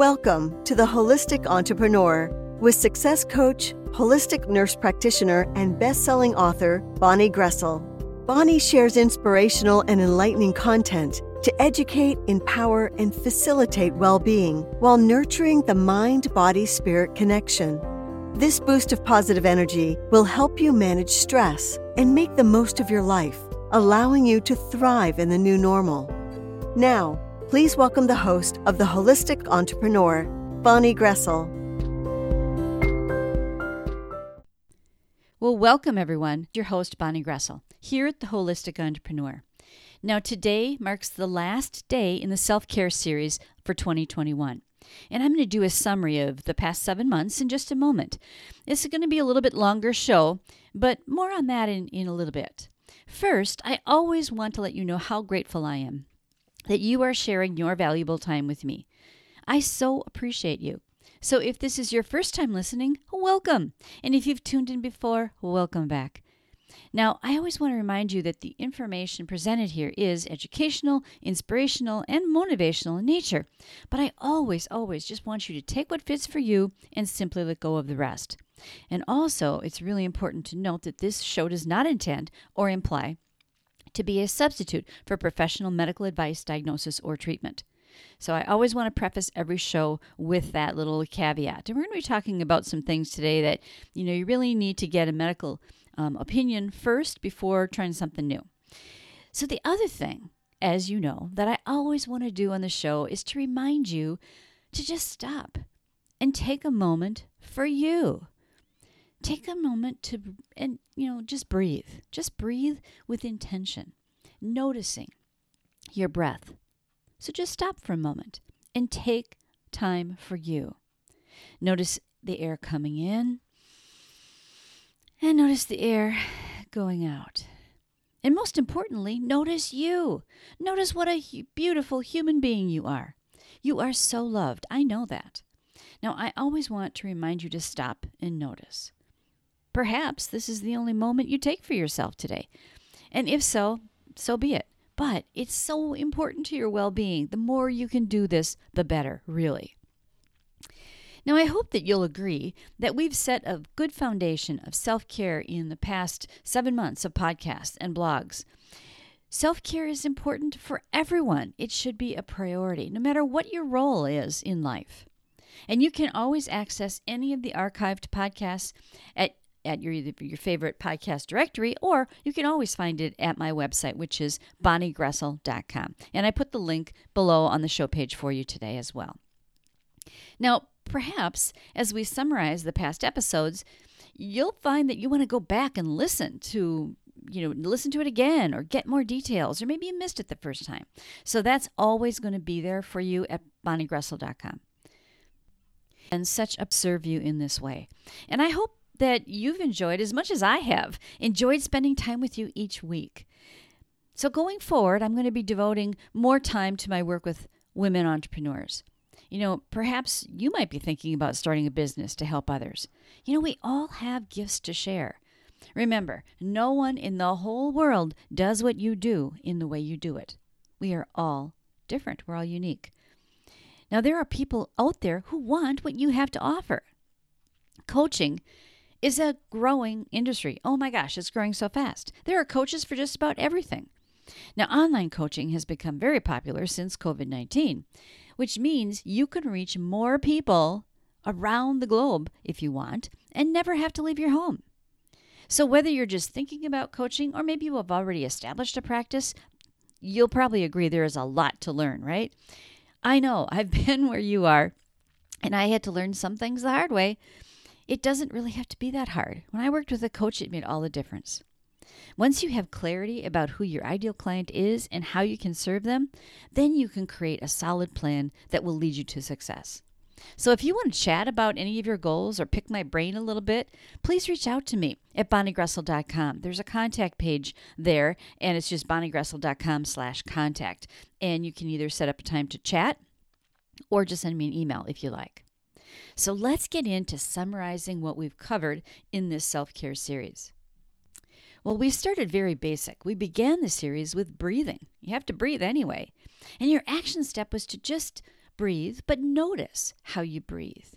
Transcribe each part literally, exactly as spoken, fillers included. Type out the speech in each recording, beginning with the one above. Welcome to The Holistic Entrepreneur with success coach, holistic nurse practitioner, and best-selling author, Bonnie Groessl. Bonnie shares inspirational and enlightening content to educate, empower, and facilitate well-being while nurturing the mind-body-spirit connection. This boost of positive energy will help you manage stress and make the most of your life, allowing you to thrive in the new normal. Now, please welcome the host of The Holistic Entrepreneur, Bonnie Groessl. Well, welcome everyone, your host Bonnie Groessl, here at The Holistic Entrepreneur. Now today marks the last day in the self-care series for twenty twenty-one. And I'm going to do a summary of the past seven months in just a moment. It's going to be a little bit longer show, but more on that in, in a little bit. First, I always want to let you know how grateful I am that you are sharing your valuable time with me. I so appreciate you. So if this is your first time listening, welcome. And if you've tuned in before, welcome back. Now, I always want to remind you that the information presented here is educational, inspirational, and motivational in nature. But I always, always just want you to take what fits for you and simply let go of the rest. And also, it's really important to note that this show does not intend or imply to be a substitute for professional medical advice, diagnosis, or treatment. So I always want to preface every show with that little caveat. And we're going to be talking about some things today that, you know, you really need to get a medical um, opinion first before trying something new. So the other thing, as you know, that I always want to do on the show is to remind you to just stop and take a moment for you. Take a moment to, and you know, just breathe. Just breathe with intention, noticing your breath. So just stop for a moment and take time for you. Notice the air coming in and notice the air going out. And most importantly, notice you. Notice what a beautiful human being you are. You are so loved. I know that. Now, I always want to remind you to stop and notice. Perhaps this is the only moment you take for yourself today. And if so, so be it. But it's so important to your well-being. The more you can do this, the better, really. Now, I hope that you'll agree that we've set a good foundation of self-care in the past seven months of podcasts and blogs. Self-care is important for everyone. It should be a priority, no matter what your role is in life. And you can always access any of the archived podcasts at at your your favorite podcast directory, or you can always find it at my website, which is bonnie groessl dot com. And I put the link below on the show page for you today as well. Now, perhaps as we summarize the past episodes, you'll find that you want to go back and listen to, you know, listen to it again or get more details, or maybe you missed it the first time. So that's always going to be there for you at bonnie groessl dot com. And such observe you in this way. And I hope that you've enjoyed, as much as I have, enjoyed spending time with you each week. So going forward, I'm going to be devoting more time to my work with women entrepreneurs. You know, perhaps you might be thinking about starting a business to help others. You know, we all have gifts to share. Remember, no one in the whole world does what you do in the way you do it. We are all different. We're all unique. Now, there are people out there who want what you have to offer. Coaching is a growing industry. Oh my gosh, it's growing so fast. There are coaches for just about everything. Now, online coaching has become very popular since covid nineteen, which means you can reach more people around the globe if you want and never have to leave your home. So whether you're just thinking about coaching or maybe you have already established a practice, you'll probably agree there is a lot to learn, right? I know, I've been where you are, and I had to learn some things the hard way. It doesn't really have to be that hard. When I worked with a coach, it made all the difference. Once you have clarity about who your ideal client is and how you can serve them, then you can create a solid plan that will lead you to success. So if you want to chat about any of your goals or pick my brain a little bit, please reach out to me at bonnie groessl dot com. There's a contact page there, and it's just bonnie groessl dot com slash contact. And you can either set up a time to chat or just send me an email if you like. So let's get into summarizing what we've covered in this self-care series. Well, we started very basic. We began the series with breathing. You have to breathe anyway. And your action step was to just breathe, but notice how you breathe.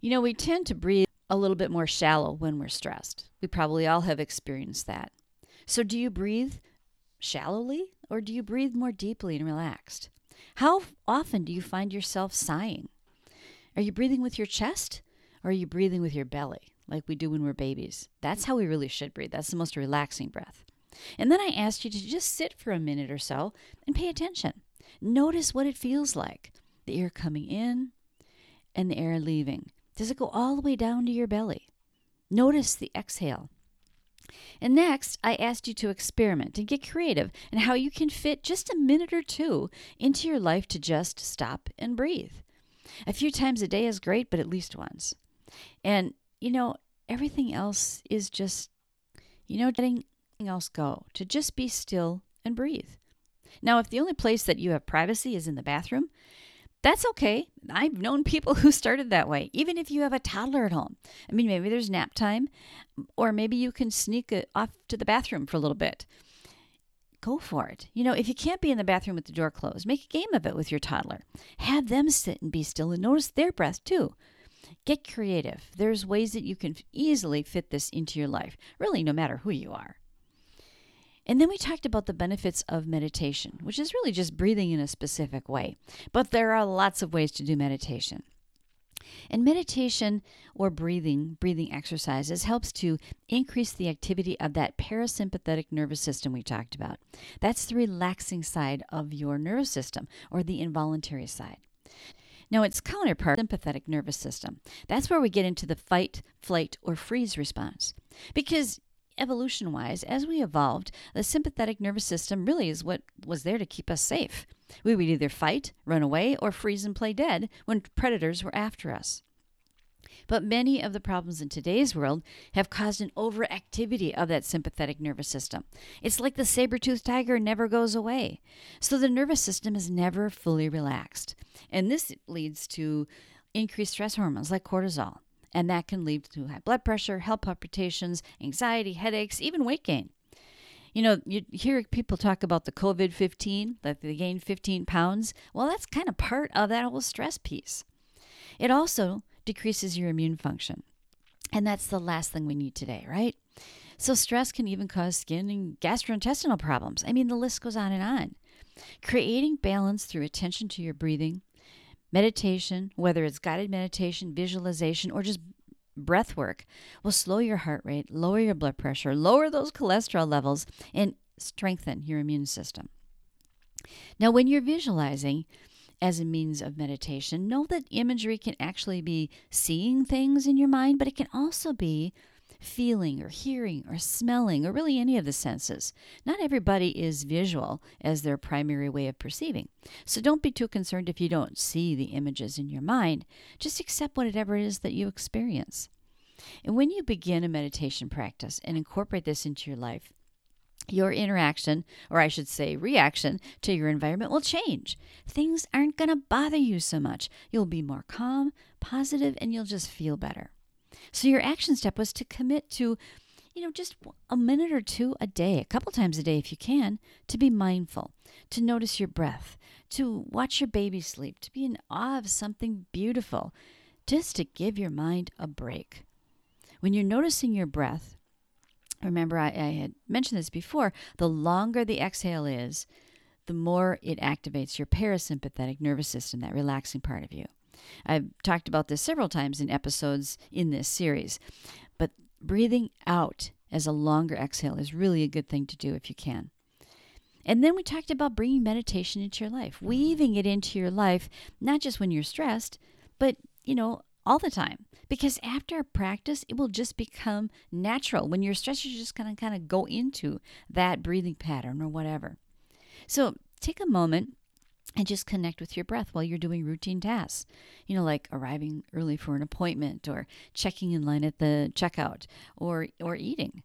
You know, we tend to breathe a little bit more shallow when we're stressed. We probably all have experienced that. So do you breathe shallowly, or do you breathe more deeply and relaxed? How often do you find yourself sighing? Are you breathing with your chest, or are you breathing with your belly, like we do when we're babies? That's how we really should breathe. That's the most relaxing breath. And then I asked you to just sit for a minute or so and pay attention. Notice what it feels like. The air coming in and the air leaving. Does it go all the way down to your belly? Notice the exhale. And next, I asked you to experiment and get creative in how you can fit just a minute or two into your life to just stop and breathe. A few times a day is great, but at least once. And, you know, everything else is just, you know, letting everything else go, to just be still and breathe. Now, if the only place that you have privacy is in the bathroom, that's okay. I've known people who started that way, even if you have a toddler at home. I mean, maybe there's nap time, or maybe you can sneak off to the bathroom for a little bit. Go for it. You know, if you can't be in the bathroom with the door closed, make a game of it with your toddler. Have them sit and be still and notice their breath too. Get creative. There's ways that you can easily fit this into your life, really no matter who you are. And then we talked about the benefits of meditation, which is really just breathing in a specific way. But there are lots of ways to do meditation. And meditation or breathing, breathing exercises helps to increase the activity of that parasympathetic nervous system we talked about. That's the relaxing side of your nervous system, or the involuntary side. Now, its counterpart, sympathetic nervous system. That's where we get into the fight, flight, or freeze response. Because evolution-wise, as we evolved, the sympathetic nervous system really is what was there to keep us safe. We would either fight, run away, or freeze and play dead when predators were after us. But many of the problems in today's world have caused an overactivity of that sympathetic nervous system. It's like the saber-toothed tiger never goes away. So the nervous system is never fully relaxed. And this leads to increased stress hormones like cortisol. And that can lead to high blood pressure, heart palpitations, anxiety, headaches, even weight gain. You know, you hear people talk about the covid fifteen, that they gained fifteen pounds. Well, that's kind of part of that whole stress piece. It also decreases your immune function. And that's the last thing we need today, right? So stress can even cause skin and gastrointestinal problems. I mean, the list goes on and on. Creating balance through attention to your breathing, meditation, whether it's guided meditation, visualization, or just breath work, will slow your heart rate, lower your blood pressure, lower those cholesterol levels, and strengthen your immune system. Now, when you're visualizing as a means of meditation, know that imagery can actually be seeing things in your mind, but it can also be feeling or hearing or smelling or really any of the senses. Not everybody is visual as their primary way of perceiving. So don't be too concerned if you don't see the images in your mind. Just accept whatever it is that you experience. And when you begin a meditation practice and incorporate this into your life, your interaction, or I should say reaction, to your environment will change. Things aren't going to bother you so much. You'll be more calm, positive, and you'll just feel better. So your action step was to commit to, you know, just a minute or two a day, a couple times a day if you can, to be mindful, to notice your breath, to watch your baby sleep, to be in awe of something beautiful, just to give your mind a break. When you're noticing your breath, remember I, I had mentioned this before, the longer the exhale is, the more it activates your parasympathetic nervous system, that relaxing part of you. I've talked about this several times in episodes in this series, but breathing out as a longer exhale is really a good thing to do if you can. And then we talked about bringing meditation into your life, weaving it into your life, not just when you're stressed, but, you know, all the time. Because after a practice, it will just become natural. When you're stressed, you're just going to kind of go into that breathing pattern or whatever. So take a moment and just connect with your breath while you're doing routine tasks, you know, like arriving early for an appointment or checking in line at the checkout or or eating.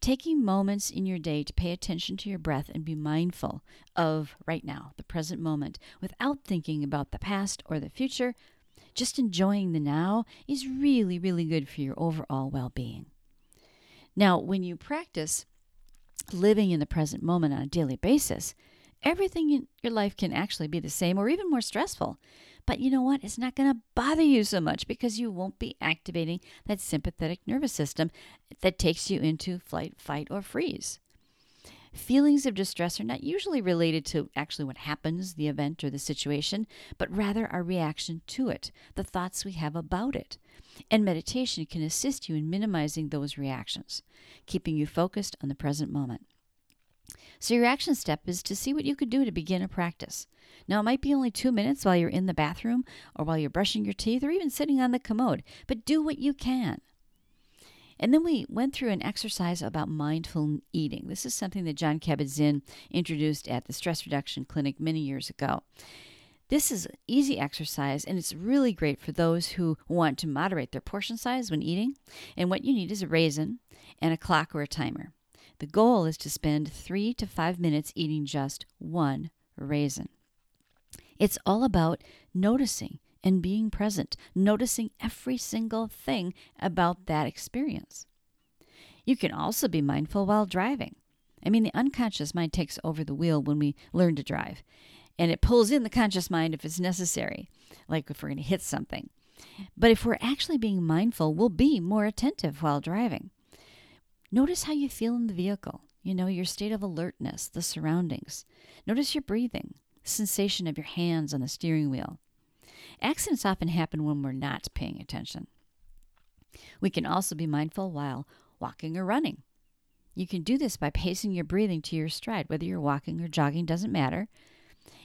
Taking moments in your day to pay attention to your breath and be mindful of right now, the present moment, without thinking about the past or the future. Just enjoying the now is really, really good for your overall well-being. Now, when you practice living in the present moment on a daily basis, everything in your life can actually be the same or even more stressful. But you know what? It's not going to bother you so much because you won't be activating that sympathetic nervous system that takes you into flight, fight, or freeze. Feelings of distress are not usually related to actually what happens, the event or the situation, but rather our reaction to it, the thoughts we have about it. And meditation can assist you in minimizing those reactions, keeping you focused on the present moment. So your action step is to see what you could do to begin a practice. Now, it might be only two minutes while you're in the bathroom or while you're brushing your teeth or even sitting on the commode, but do what you can. And then we went through an exercise about mindful eating. This is something that Jon Kabat-Zinn introduced at the Stress Reduction Clinic many years ago. This is an easy exercise, and it's really great for those who want to moderate their portion size when eating. And what you need is a raisin and a clock or a timer. The goal is to spend three to five minutes eating just one raisin. It's all about noticing and being present, noticing every single thing about that experience. You can also be mindful while driving. I mean, the unconscious mind takes over the wheel when we learn to drive, and it pulls in the conscious mind if it's necessary, like if we're going to hit something. But if we're actually being mindful, we'll be more attentive while driving. Notice how you feel in the vehicle, you know, your state of alertness, the surroundings. Notice your breathing, sensation of your hands on the steering wheel. Accidents often happen when we're not paying attention. We can also be mindful while walking or running. You can do this by pacing your breathing to your stride, whether you're walking or jogging, doesn't matter.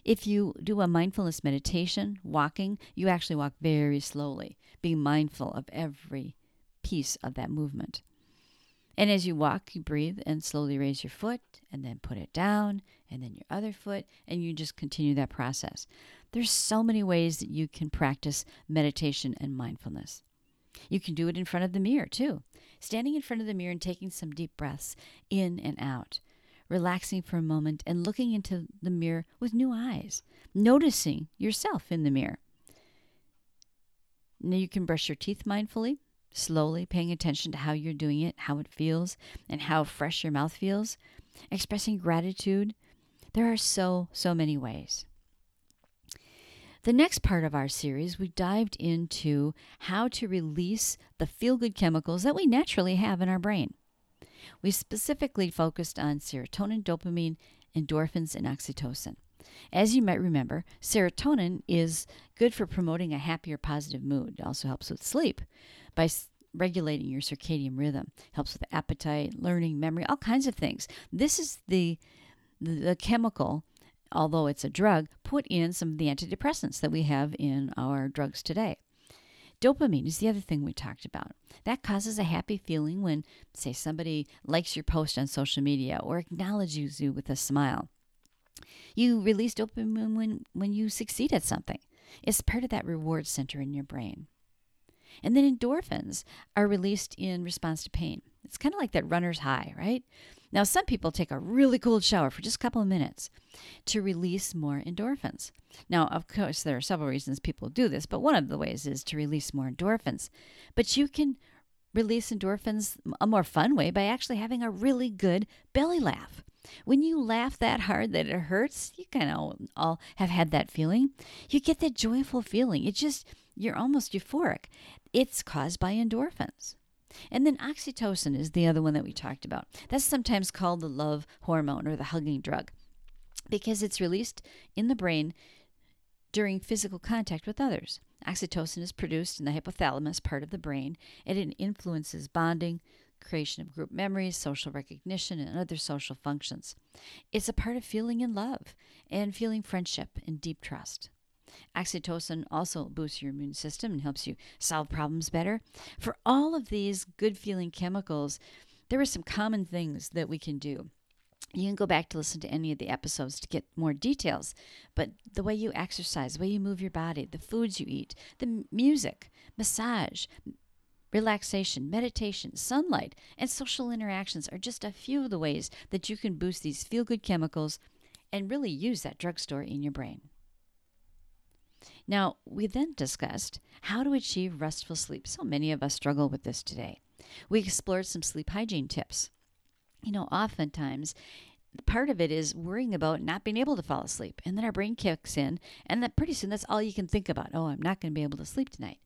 If you do a mindfulness meditation, walking, you actually walk very slowly, being mindful of every piece of that movement. And as you walk, you breathe and slowly raise your foot and then put it down and then your other foot, and you just continue that process. There's so many ways that you can practice meditation and mindfulness. You can do it in front of the mirror too. Standing in front of the mirror and taking some deep breaths in and out, relaxing for a moment and looking into the mirror with new eyes, noticing yourself in the mirror. Now you can brush your teeth mindfully, slowly paying attention to how you're doing it, how it feels, and how fresh your mouth feels, expressing gratitude. There are so, so many ways. The next part of our series, we dived into how to release the feel-good chemicals that we naturally have in our brain. We specifically focused on serotonin, dopamine, endorphins, and oxytocin. As you might remember, serotonin is good for promoting a happier, positive mood. It also helps with sleep by s- regulating your circadian rhythm. Helps with appetite, learning, memory, all kinds of things. This is the, the, the chemical, although it's a drug, put in some of the antidepressants that we have in our drugs today. Dopamine is the other thing we talked about. That causes a happy feeling when, say, somebody likes your post on social media or acknowledges you with a smile. You release dopamine when, when you succeed at something. It's part of that reward center in your brain. And then endorphins are released in response to pain. It's kind of like that runner's high, right? Now, some people take a really cold shower for just a couple of minutes to release more endorphins. Now, of course, there are several reasons people do this, but one of the ways is to release more endorphins. But you can release endorphins a more fun way by actually having a really good belly laugh. When you laugh that hard that it hurts, you kind of all have had that feeling. You get that joyful feeling. It's just, you're almost euphoric. It's caused by endorphins. And then oxytocin is the other one that we talked about. That's sometimes called the love hormone or the hugging drug because it's released in the brain during physical contact with others. Oxytocin is produced in the hypothalamus part of the brain, and it influences bonding, creation of group memories, social recognition, and other social functions. It's a part of feeling in love and feeling friendship and deep trust. Oxytocin also boosts your immune system and helps you solve problems better. For all of these good feeling chemicals, there are some common things that we can do. You can go back to listen to any of the episodes to get more details, but the way you exercise, the way you move your body, the foods you eat, the music, massage, relaxation, meditation, sunlight, and social interactions are just a few of the ways that you can boost these feel-good chemicals and really use that drugstore in your brain. Now, we then discussed how to achieve restful sleep. So many of us struggle with this today. We explored some sleep hygiene tips. You know, oftentimes part of it is worrying about not being able to fall asleep. And then our brain kicks in, and that pretty soon that's all you can think about. Oh, I'm not going to be able to sleep tonight.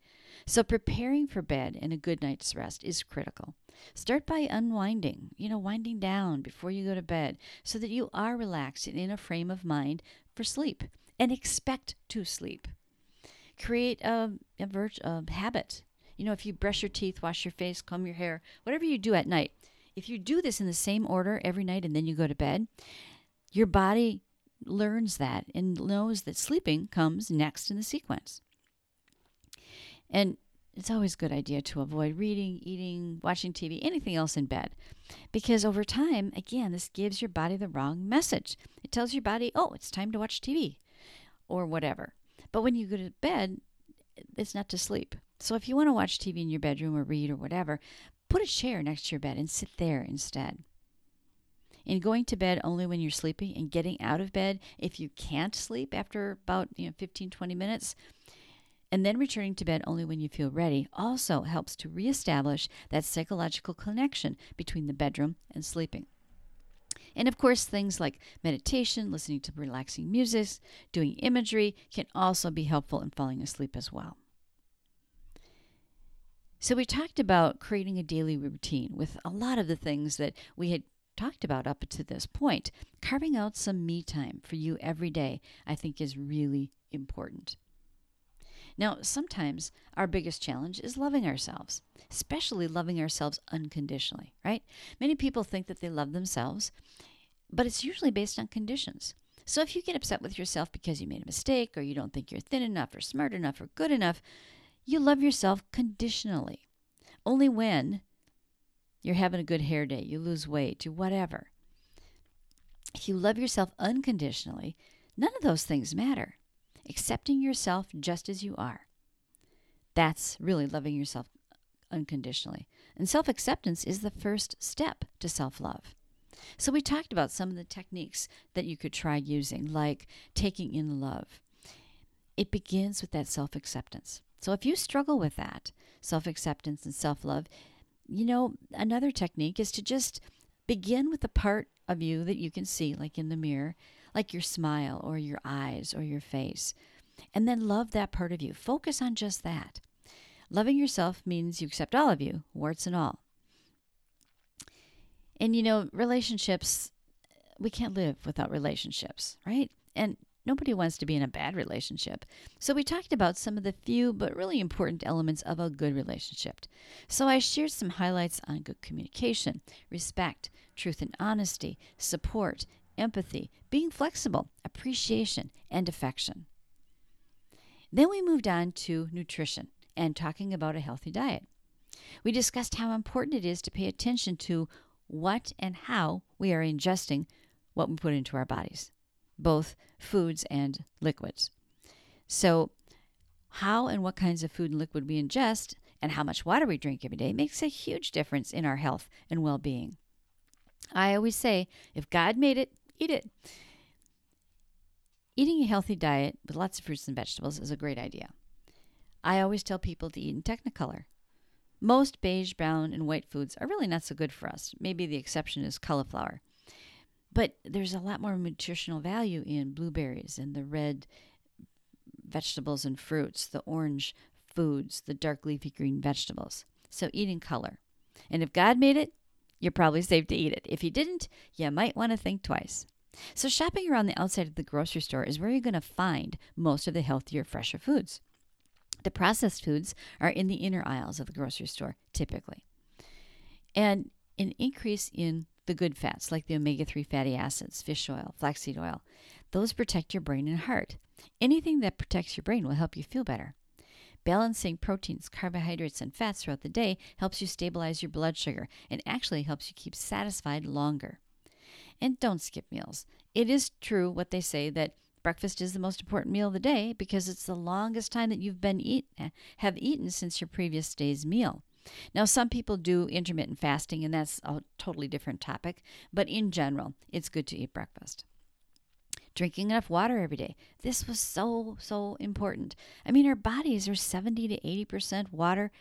So preparing for bed and a good night's rest is critical. Start by unwinding, you know, winding down before you go to bed so that you are relaxed and in a frame of mind for sleep, and expect to sleep. Create a, a, virt- a habit. You know, if you brush your teeth, wash your face, comb your hair, whatever you do at night, if you do this in the same order every night and then you go to bed, your body learns that and knows that sleeping comes next in the sequence. And it's always a good idea to avoid reading, eating, watching T V, anything else in bed. Because over time, again, this gives your body the wrong message. It tells your body, oh, it's time to watch T V or whatever. But when you go to bed, it's not to sleep. So if you want to watch T V in your bedroom or read or whatever, put a chair next to your bed and sit there instead. And going to bed only when you're sleepy and getting out of bed if you can't sleep after about, you know, fifteen, twenty minutes, and then returning to bed only when you feel ready also helps to reestablish that psychological connection between the bedroom and sleeping. And of course, things like meditation, listening to relaxing music, doing imagery can also be helpful in falling asleep as well. So we talked about creating a daily routine with a lot of the things that we had talked about up to this point. Carving out some me time for you every day, I think, is really important. Now, sometimes our biggest challenge is loving ourselves, especially loving ourselves unconditionally, right? Many people think that they love themselves, but it's usually based on conditions. So if you get upset with yourself because you made a mistake, or you don't think you're thin enough or smart enough or good enough, you love yourself conditionally. Only when you're having a good hair day, you lose weight, you whatever. If you love yourself unconditionally, none of those things matter. Accepting yourself just as you are. That's really loving yourself unconditionally. And self-acceptance is the first step to self-love. So we talked about some of the techniques that you could try using, like taking in love. It begins with that self-acceptance. So if you struggle with that, self-acceptance and self-love, you know, another technique is to just begin with the part of you that you can see, like in the mirror, like your smile or your eyes or your face, and then love that part of you. Focus on just that. Loving yourself means you accept all of you, warts and all. And, you know, relationships, we can't live without relationships, right? And nobody wants to be in a bad relationship. So we talked about some of the few but really important elements of a good relationship. So I shared some highlights on good communication, respect, truth and honesty, support, empathy, being flexible, appreciation, and affection. Then we moved on to nutrition and talking about a healthy diet. We discussed how important it is to pay attention to what and how we are ingesting what we put into our bodies, both foods and liquids. So how and what kinds of food and liquid we ingest and how much water we drink every day makes a huge difference in our health and well-being. I always say, if God made it, eat it. Eating a healthy diet with lots of fruits and vegetables is a great idea. I always tell people to eat in Technicolor. Most beige, brown, and white foods are really not so good for us. Maybe the exception is cauliflower. But there's a lot more nutritional value in blueberries and the red vegetables and fruits, the orange foods, the dark leafy green vegetables. So eat in color. And if God made it, you're probably safe to eat it. If you didn't, you might want to think twice. So shopping around the outside of the grocery store is where you're going to find most of the healthier, fresher foods. The processed foods are in the inner aisles of the grocery store, typically. And an increase in the good fats, like the omega three fatty acids, fish oil, flaxseed oil, those protect your brain and heart. Anything that protects your brain will help you feel better. Balancing proteins, carbohydrates, and fats throughout the day helps you stabilize your blood sugar and actually helps you keep satisfied longer. And don't skip meals. It is true what they say that breakfast is the most important meal of the day because it's the longest time that you've been eat, have eaten since your previous day's meal. Now, some people do intermittent fasting, and that's a totally different topic, but in general, it's good to eat breakfast. Drinking enough water every day. This was so, so important. I mean, our bodies are seventy to eighty percent water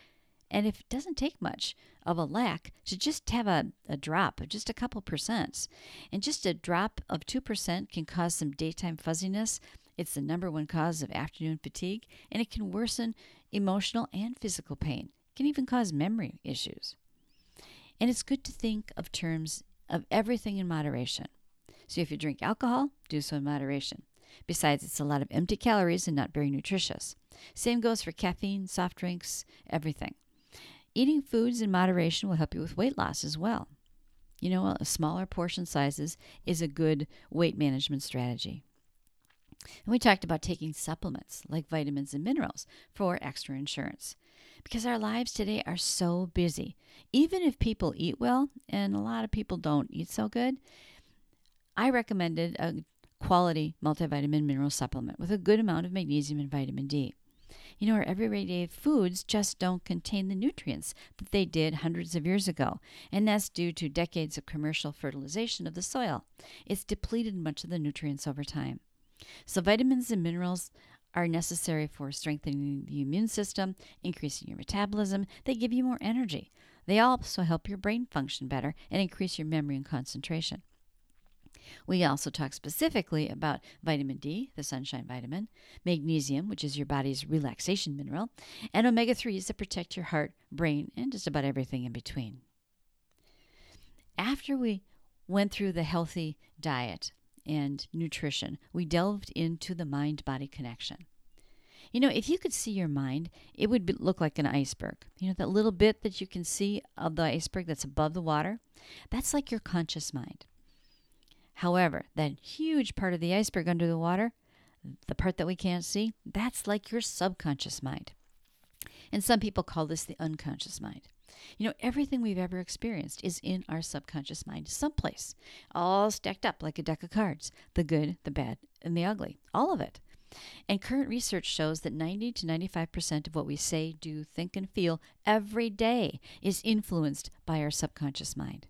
And if it doesn't take much of a lack to just have a, a drop of just a couple percents, and just a drop of two percent can cause some daytime fuzziness. It's the number one cause of afternoon fatigue, and it can worsen emotional and physical pain. It can even cause memory issues. And it's good to think of terms of everything in moderation. So if you drink alcohol, do so in moderation. Besides, it's a lot of empty calories and not very nutritious. Same goes for caffeine, soft drinks, everything. Eating foods in moderation will help you with weight loss as well. You know, a smaller portion sizes is a good weight management strategy. And we talked about taking supplements like vitamins and minerals for extra insurance, because our lives today are so busy. Even if people eat well, and a lot of people don't eat so good, I recommended a quality multivitamin mineral supplement with a good amount of magnesium and vitamin D. You know, our everyday foods just don't contain the nutrients that they did hundreds of years ago, and that's due to decades of commercial fertilization of the soil. It's depleted much of the nutrients over time. So vitamins and minerals are necessary for strengthening the immune system, increasing your metabolism. They give you more energy. They also help your brain function better and increase your memory and concentration. We also talk specifically about vitamin D, the sunshine vitamin, magnesium, which is your body's relaxation mineral, and omega threes that protect your heart, brain, and just about everything in between. After we went through the healthy diet and nutrition, we delved into the mind-body connection. You know, if you could see your mind, it would be, look like an iceberg. You know, that little bit that you can see of the iceberg that's above the water, that's like your conscious mind. However, that huge part of the iceberg under the water, the part that we can't see, that's like your subconscious mind. And some people call this the unconscious mind. You know, everything we've ever experienced is in our subconscious mind someplace, all stacked up like a deck of cards, the good, the bad, and the ugly, all of it. And current research shows that ninety to ninety-five percent of what we say, do, think, and feel every day is influenced by our subconscious mind.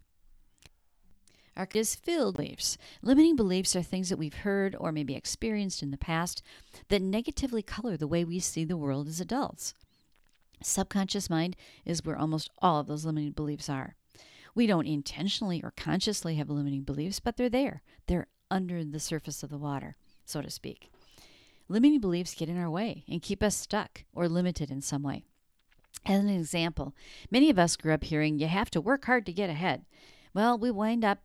Our is filled with beliefs. Limiting beliefs are things that we've heard or maybe experienced in the past that negatively color the way we see the world as adults. Subconscious mind is where almost all of those limiting beliefs are. We don't intentionally or consciously have limiting beliefs, but they're there. They're under the surface of the water, so to speak. Limiting beliefs get in our way and keep us stuck or limited in some way. As an example, many of us grew up hearing, you have to work hard to get ahead. Well, we wind up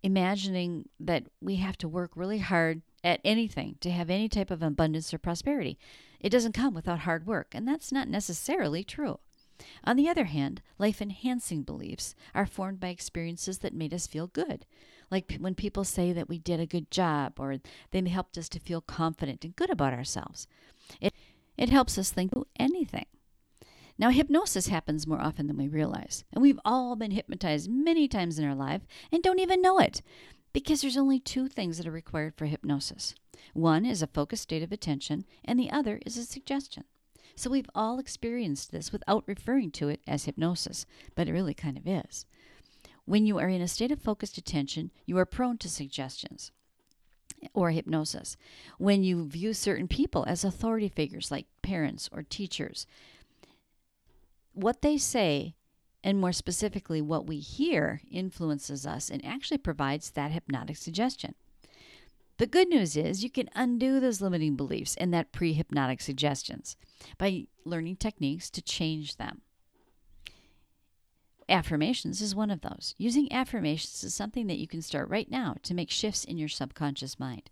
imagining that we have to work really hard at anything to have any type of abundance or prosperity. It doesn't come without hard work, and that's not necessarily true. On the other hand, life-enhancing beliefs are formed by experiences that made us feel good, like when people say that we did a good job or they helped us to feel confident and good about ourselves. It, it helps us think through anything. Now, hypnosis happens more often than we realize, and we've all been hypnotized many times in our life and don't even know it, because there's only two things that are required for hypnosis. One is a focused state of attention, and the other is a suggestion. So we've all experienced this without referring to it as hypnosis, but it really kind of is. When you are in a state of focused attention, you are prone to suggestions or hypnosis. When you view certain people as authority figures like parents or teachers, what they say, and more specifically what we hear, influences us and actually provides that hypnotic suggestion. The good news is you can undo those limiting beliefs and that pre-hypnotic suggestions by learning techniques to change them. Affirmations is one of those. Using affirmations is something that you can start right now to make shifts in your subconscious mind.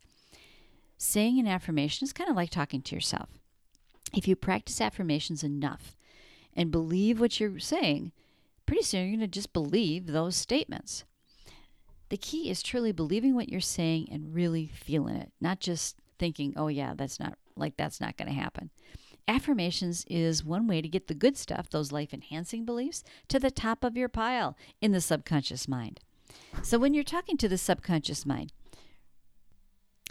Saying an affirmation is kind of like talking to yourself. If you practice affirmations enough and believe what you're saying, pretty soon you're going to just believe those statements. The key is truly believing what you're saying and really feeling it, not just thinking, oh yeah, that's not like that's not going to happen. Affirmations is one way to get the good stuff, those life-enhancing beliefs, to the top of your pile in the subconscious mind. So when you're talking to the subconscious mind,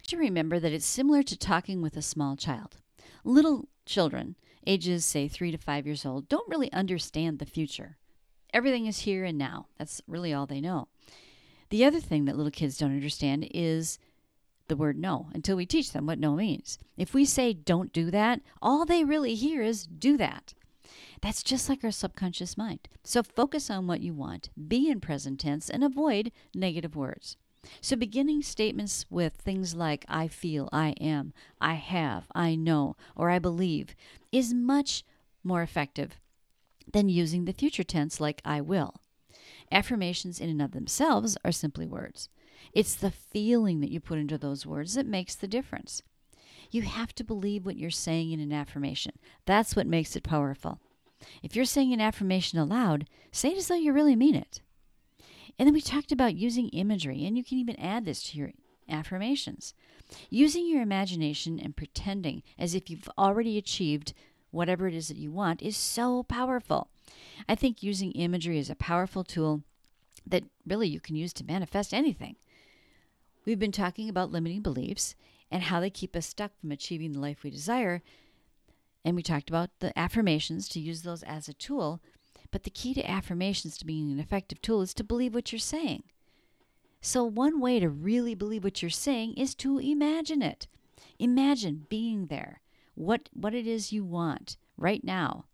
you remember that it's similar to talking with a small child. Little children, ages, say, three to five years old, don't really understand the future. Everything is here and now. That's really all they know. The other thing that little kids don't understand is the word no, until we teach them what no means. If we say don't do that, all they really hear is do that. That's just like our subconscious mind. So focus on what you want, be in present tense, and avoid negative words. So beginning statements with things like I feel, I am, I have, I know, or I believe is much more effective than using the future tense like I will. Affirmations in and of themselves are simply words. It's the feeling that you put into those words that makes the difference. You have to believe what you're saying in an affirmation. That's what makes it powerful. If you're saying an affirmation aloud, say it as though you really mean it. And then we talked about using imagery, and you can even add this to your affirmations. Using your imagination and pretending as if you've already achieved whatever it is that you want is so powerful. I think using imagery is a powerful tool that really you can use to manifest anything. We've been talking about limiting beliefs and how they keep us stuck from achieving the life we desire. And we talked about the affirmations, to use those as a tool. But the key to affirmations to being an effective tool is to believe what you're saying. So one way to really believe what you're saying is to imagine it. Imagine being there, what what it is you want right now.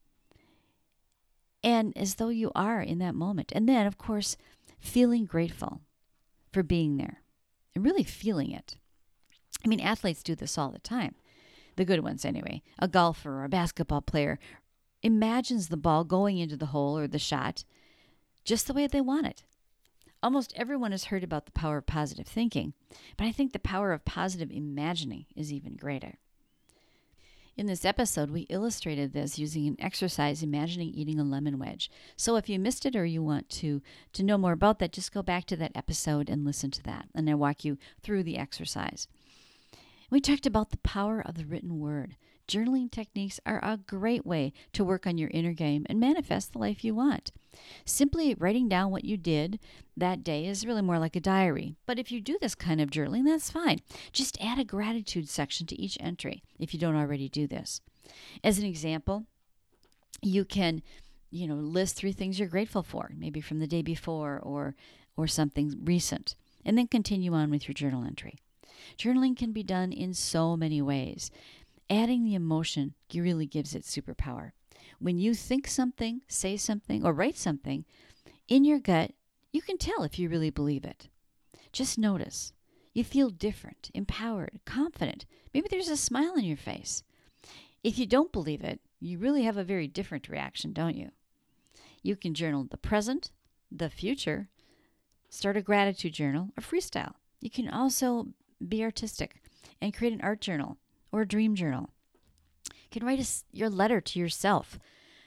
And as though you are in that moment. And then, of course, feeling grateful for being there and really feeling it. I mean, athletes do this all the time. The good ones, anyway. A golfer or a basketball player imagines the ball going into the hole or the shot just the way they want it. Almost everyone has heard about the power of positive thinking, but I think the power of positive imagining is even greater. In this episode, we illustrated this using an exercise imagining eating a lemon wedge. So if you missed it or you want to, to know more about that, just go back to that episode and listen to that, and I walk you through the exercise. We talked about the power of the written word. Journaling techniques are a great way to work on your inner game and manifest the life you want. Simply writing down what you did that day is really more like a diary. But if you do this kind of journaling, that's fine. Just add a gratitude section to each entry if you don't already do this. As an example, you can, you know, list three things you're grateful for, maybe from the day before or or something recent, and then continue on with your journal entry. Journaling can be done in so many ways. Adding the emotion really gives it superpower. When you think something, say something, or write something, in your gut, you can tell if you really believe it. Just notice. You feel different, empowered, confident. Maybe there's a smile on your face. If you don't believe it, you really have a very different reaction, don't you? You can journal the present, the future, start a gratitude journal, or freestyle. You can also be artistic and create an art journal or a dream journal. You can write a, your letter to yourself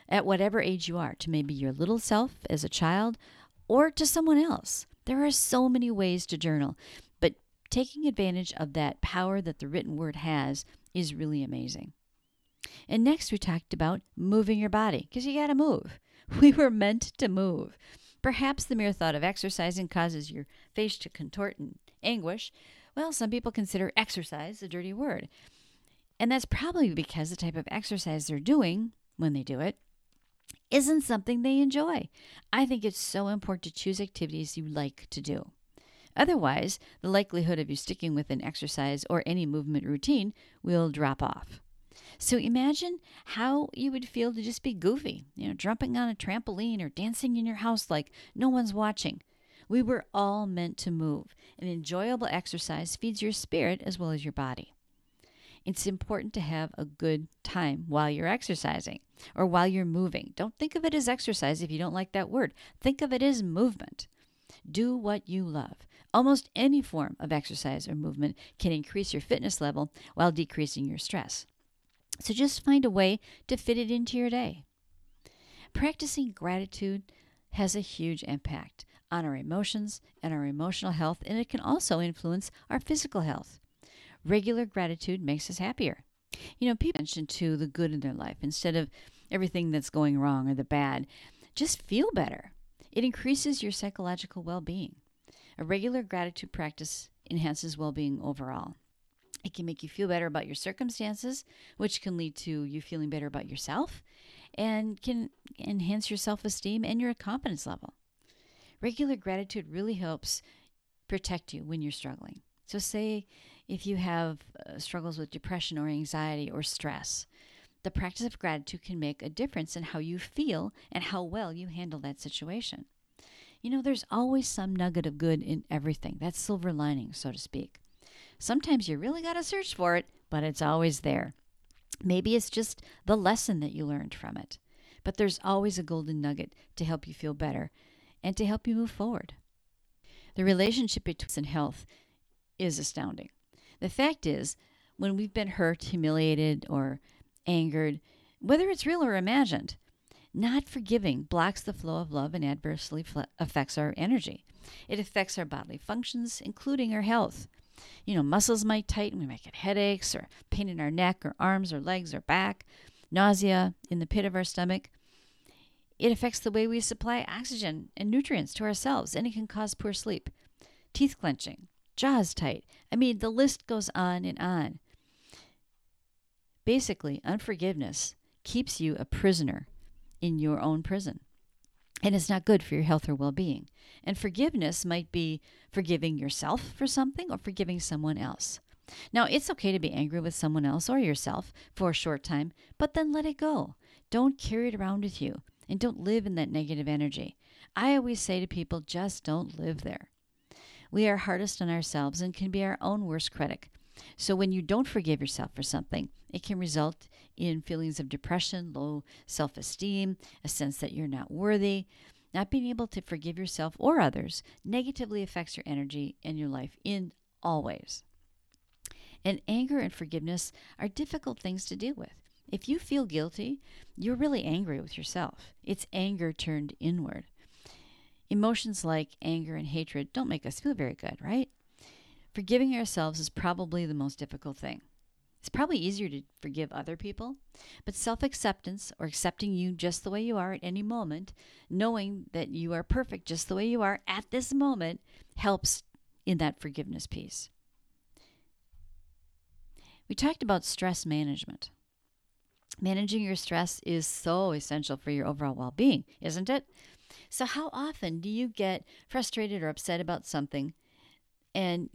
at whatever age you are, to maybe your little self as a child or to someone else. There are so many ways to journal, but taking advantage of that power that the written word has is really amazing. And next we talked about moving your body, because you got to move. We were meant to move. Perhaps the mere thought of exercising causes your face to contort in anguish. Well, some people consider exercise a dirty word. And that's probably because the type of exercise they're doing when they do it isn't something they enjoy. I think it's so important to choose activities you like to do. Otherwise, the likelihood of you sticking with an exercise or any movement routine will drop off. So imagine how you would feel to just be goofy, you know, jumping on a trampoline or dancing in your house like no one's watching. We were all meant to move. An enjoyable exercise feeds your spirit as well as your body. It's important to have a good time while you're exercising or while you're moving. Don't think of it as exercise if you don't like that word. Think of it as movement. Do what you love. Almost any form of exercise or movement can increase your fitness level while decreasing your stress. So just find a way to fit it into your day. Practicing gratitude has a huge impact on our emotions and our emotional health, and it can also influence our physical health. Regular gratitude makes us happier. You know, people mention to the good in their life instead of everything that's going wrong or the bad. Just feel better. It increases your psychological well-being. A regular gratitude practice enhances well-being overall. It can make you feel better about your circumstances, which can lead to you feeling better about yourself and can enhance your self-esteem and your confidence level. Regular gratitude really helps protect you when you're struggling. So say if you have uh, struggles with depression or anxiety or stress, The practice of gratitude can make a difference in how you feel and how well you handle that situation. You know, there's always some nugget of good in everything. That's silver lining, so to speak. Sometimes you really got to search for it, but it's always there. Maybe it's just the lesson that you learned from it. But there's always a golden nugget to help you feel better and to help you move forward. The relationship between us and health is astounding. The fact is, when we've been hurt, humiliated, or angered, whether it's real or imagined, not forgiving blocks the flow of love and adversely fl- affects our energy. It affects our bodily functions, including our health. You know, muscles might tighten, we might get headaches or pain in our neck or arms or legs or back, nausea in the pit of our stomach. It affects the way we supply oxygen and nutrients to ourselves, and it can cause poor sleep, teeth clenching, jaws tight. I mean, the list goes on and on. Basically, unforgiveness keeps you a prisoner in your own prison, and it's not good for your health or well-being. And forgiveness might be forgiving yourself for something or forgiving someone else. Now, it's okay to be angry with someone else or yourself for a short time, but then let it go. Don't carry it around with you, and don't live in that negative energy. I always say to people, just don't live there. We are hardest on ourselves and can be our own worst critic. So when you don't forgive yourself for something, it can result in feelings of depression, low self-esteem, a sense that you're not worthy. Not being able to forgive yourself or others negatively affects your energy and your life in all ways. And anger and forgiveness are difficult things to deal with. If you feel guilty, you're really angry with yourself. It's anger turned inward. Emotions like anger and hatred don't make us feel very good, right? Forgiving ourselves is probably the most difficult thing. It's probably easier to forgive other people, but self-acceptance, or accepting you just the way you are at any moment, knowing that you are perfect just the way you are at this moment, helps in that forgiveness piece. We talked about stress management. Managing your stress is so essential for your overall well-being, isn't it? So how often do you get frustrated or upset about something and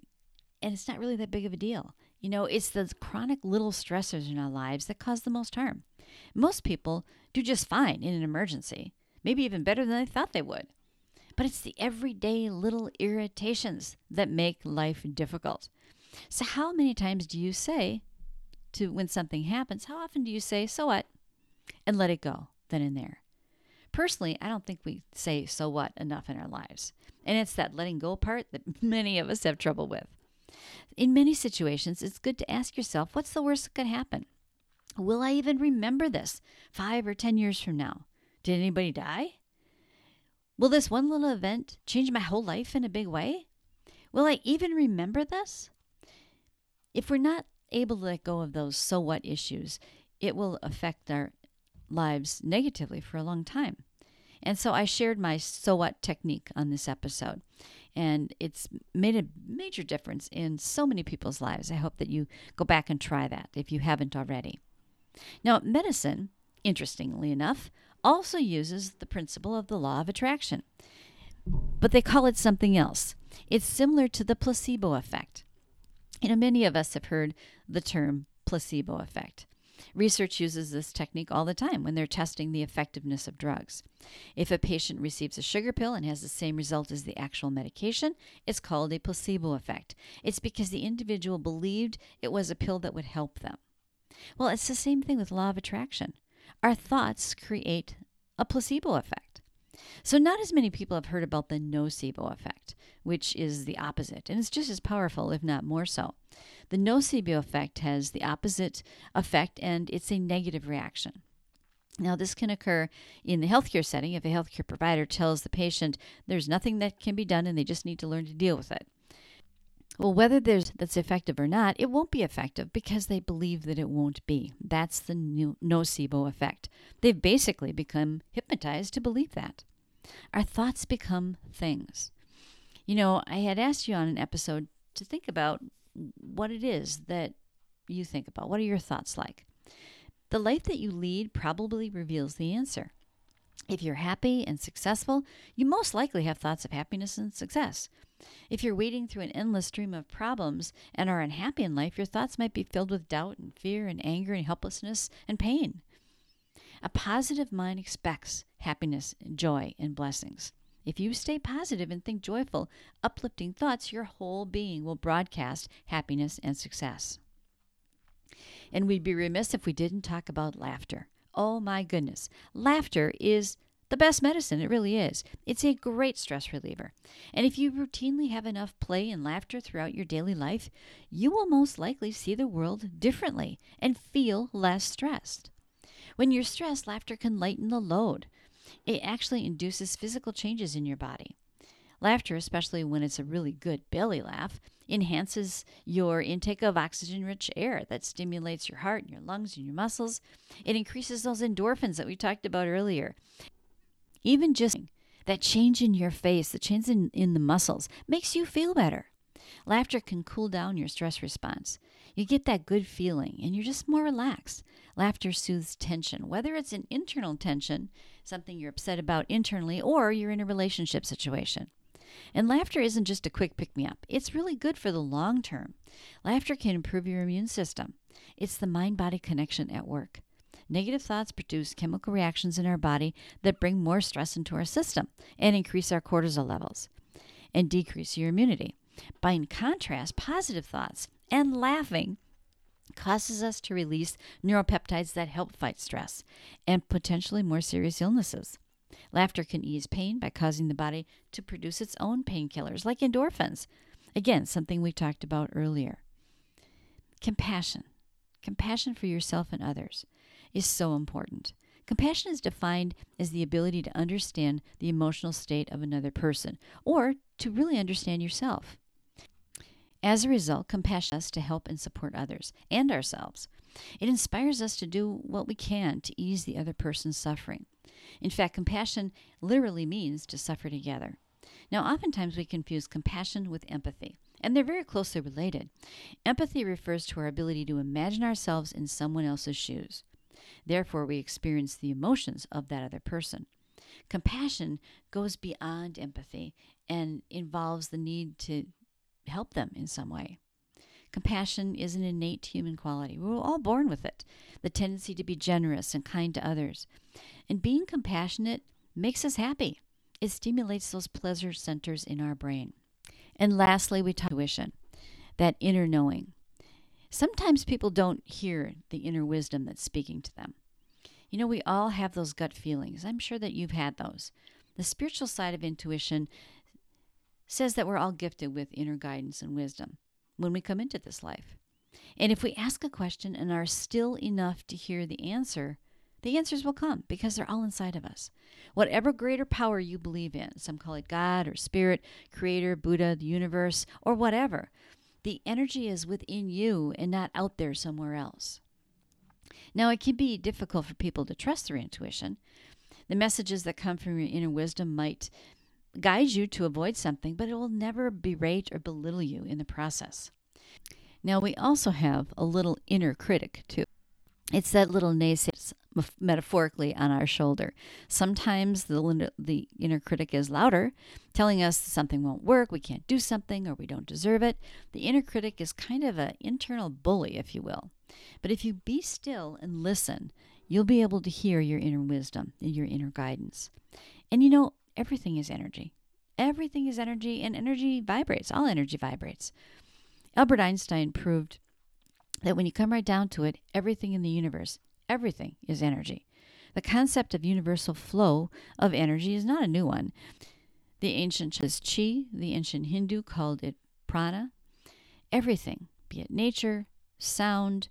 And it's not really that big of a deal? You know, it's the chronic little stressors in our lives that cause the most harm. Most people do just fine in an emergency, maybe even better than they thought they would. But it's the everyday little irritations that make life difficult. So how many times do you say to when something happens, how often do you say, so what? And let it go then and there. Personally, I don't think we say so what enough in our lives. And it's that letting go part that many of us have trouble with. In many situations, it's good to ask yourself, what's the worst that could happen? Will I even remember this five or ten years from now? Did anybody die? Will this one little event change my whole life in a big way? Will I even remember this? If we're not able to let go of those so what issues, it will affect our lives negatively for a long time. And so I shared my so what technique on this episode, and it's made a major difference in so many people's lives. I hope that you go back and try that if you haven't already. Now, medicine, interestingly enough, also uses the principle of the law of attraction, but they call it something else. It's similar to the placebo effect. You know, many of us have heard the term placebo effect. Research uses this technique all the time when they're testing the effectiveness of drugs. If a patient receives a sugar pill and has the same result as the actual medication, it's called a placebo effect. It's because the individual believed it was a pill that would help them. Well, it's the same thing with law of attraction. Our thoughts create a placebo effect. So not as many people have heard about the nocebo effect, which is the opposite, and it's just as powerful, if not more so. The nocebo effect has the opposite effect, and it's a negative reaction. Now, this can occur in the healthcare setting if a healthcare provider tells the patient there's nothing that can be done and they just need to learn to deal with it. Well, whether there's that's effective or not, it won't be effective because they believe that it won't be. That's the nocebo effect. They've basically become hypnotized to believe that. Our thoughts become things. You know, I had asked you on an episode to think about what it is that you think about. What are your thoughts like? The life that you lead probably reveals the answer. If you're happy and successful, you most likely have thoughts of happiness and success. If you're wading through an endless stream of problems and are unhappy in life, your thoughts might be filled with doubt and fear and anger and helplessness and pain. A positive mind expects happiness, joy, and blessings. If you stay positive and think joyful, uplifting thoughts, your whole being will broadcast happiness and success. And we'd be remiss if we didn't talk about laughter. Oh my goodness. Laughter is the best medicine. It really is. It's a great stress reliever. And if you routinely have enough play and laughter throughout your daily life, you will most likely see the world differently and feel less stressed. When you're stressed, laughter can lighten the load. It actually induces physical changes in your body. Laughter, especially when it's a really good belly laugh, enhances your intake of oxygen-rich air that stimulates your heart and your lungs and your muscles. It increases those endorphins that we talked about earlier. Even just that change in your face, the change in, in the muscles, makes you feel better. Laughter can cool down your stress response. You get that good feeling and you're just more relaxed. Laughter soothes tension, whether it's an internal tension, something you're upset about internally, or you're in a relationship situation. And laughter isn't just a quick pick-me-up. It's really good for the long term. Laughter can improve your immune system. It's the mind-body connection at work. Negative thoughts produce chemical reactions in our body that bring more stress into our system and increase our cortisol levels and decrease your immunity. By in contrast, positive thoughts and laughing causes us to release neuropeptides that help fight stress and potentially more serious illnesses. Laughter can ease pain by causing the body to produce its own painkillers like endorphins. Again, something we talked about earlier. Compassion. Compassion for yourself and others is so important. Compassion is defined as the ability to understand the emotional state of another person or to really understand yourself. As a result, compassion is to help and support others and ourselves. It inspires us to do what we can to ease the other person's suffering. In fact, compassion literally means to suffer together. Now, oftentimes we confuse compassion with empathy, and they're very closely related. Empathy refers to our ability to imagine ourselves in someone else's shoes. Therefore, we experience the emotions of that other person. Compassion goes beyond empathy and involves the need to help them in some way. Compassion is an innate human quality. We're all born with it, the tendency to be generous and kind to others. And being compassionate makes us happy. It stimulates those pleasure centers in our brain. And lastly, we talk intuition, that inner knowing. Sometimes people don't hear the inner wisdom that's speaking to them. You know, we all have those gut feelings. I'm sure that you've had those. The spiritual side of intuition says that we're all gifted with inner guidance and wisdom when we come into this life. And if we ask a question and are still enough to hear the answer, the answers will come because they're all inside of us. Whatever greater power you believe in, some call it God or spirit, creator, Buddha, the universe, or whatever, the energy is within you and not out there somewhere else. Now, it can be difficult for people to trust their intuition. The messages that come from your inner wisdom might guide you to avoid something, but it will never berate or belittle you in the process. Now, we also have a little inner critic, too. It's that little naysayer metaphorically on our shoulder. Sometimes the, the inner critic is louder, telling us something won't work, we can't do something, or we don't deserve it. The inner critic is kind of an internal bully, if you will. But if you be still and listen, you'll be able to hear your inner wisdom and your inner guidance. And you know, everything is energy. Everything is energy, and energy vibrates. All energy vibrates. Albert Einstein proved that when you come right down to it, everything in the universe, everything is energy. The concept of universal flow of energy is not a new one. The ancient Chinese chi, the ancient Hindu called it prana. Everything, be it nature, sound,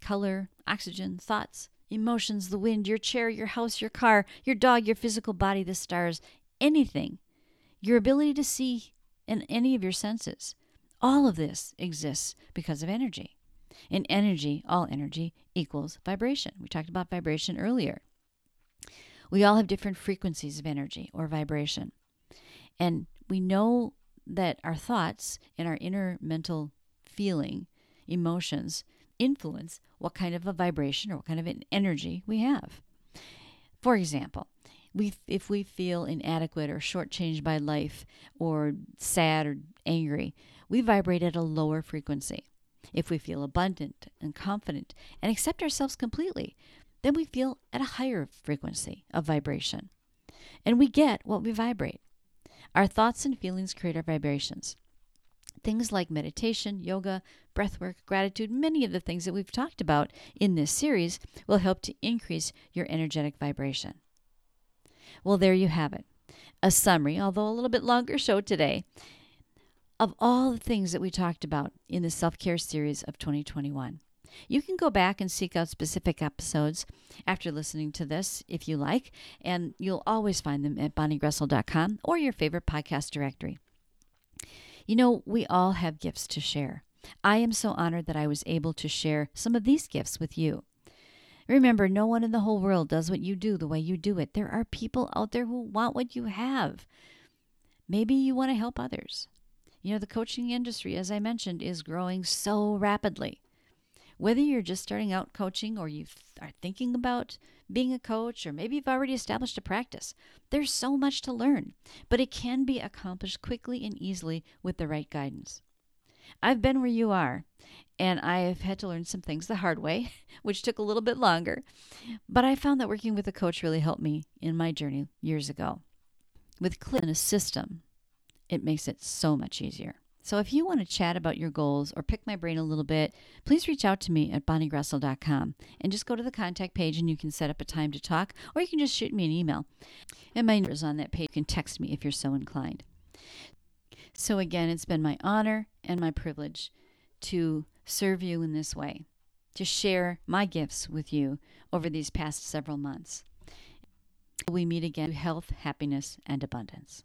color, oxygen, thoughts, emotions, the wind, your chair, your house, your car, your dog, your physical body, the stars, anything, your ability to see in any of your senses, all of this exists because of energy. And energy, all energy, equals vibration. We talked about vibration earlier. We all have different frequencies of energy or vibration. And we know that our thoughts and our inner mental feeling, emotions, influence what kind of a vibration or what kind of an energy we have. For example, we if we feel inadequate or shortchanged by life or sad or angry, we vibrate at a lower frequency. If we feel abundant and confident and accept ourselves completely, then we feel at a higher frequency of vibration. And we get what we vibrate. Our thoughts and feelings create our vibrations. Things like meditation, yoga, breathwork, gratitude, many of the things that we've talked about in this series will help to increase your energetic vibration. Well, there you have it. A summary, although a little bit longer show today, of all the things that we talked about in the self-care series of twenty twenty-one. You can go back and seek out specific episodes after listening to this if you like, and you'll always find them at bonnie groessl dot com or your favorite podcast directory. You know, we all have gifts to share. I am so honored that I was able to share some of these gifts with you. Remember, no one in the whole world does what you do the way you do it. There are people out there who want what you have. Maybe you want to help others. You know, the coaching industry, as I mentioned, is growing so rapidly. Whether you're just starting out coaching or you th- are thinking about being a coach, or maybe you've already established a practice, there's so much to learn, but it can be accomplished quickly and easily with the right guidance. I've been where you are, and I've had to learn some things the hard way, which took a little bit longer, but I found that working with a coach really helped me in my journey years ago. With click and a system, it makes it so much easier. So if you want to chat about your goals or pick my brain a little bit, please reach out to me at bonnie groessl dot com and just go to the contact page and you can set up a time to talk, or you can just shoot me an email. And my number is on that page. You can text me if you're so inclined. So again, it's been my honor and my privilege to serve you in this way, to share my gifts with you over these past several months. We meet again to health, happiness, and abundance.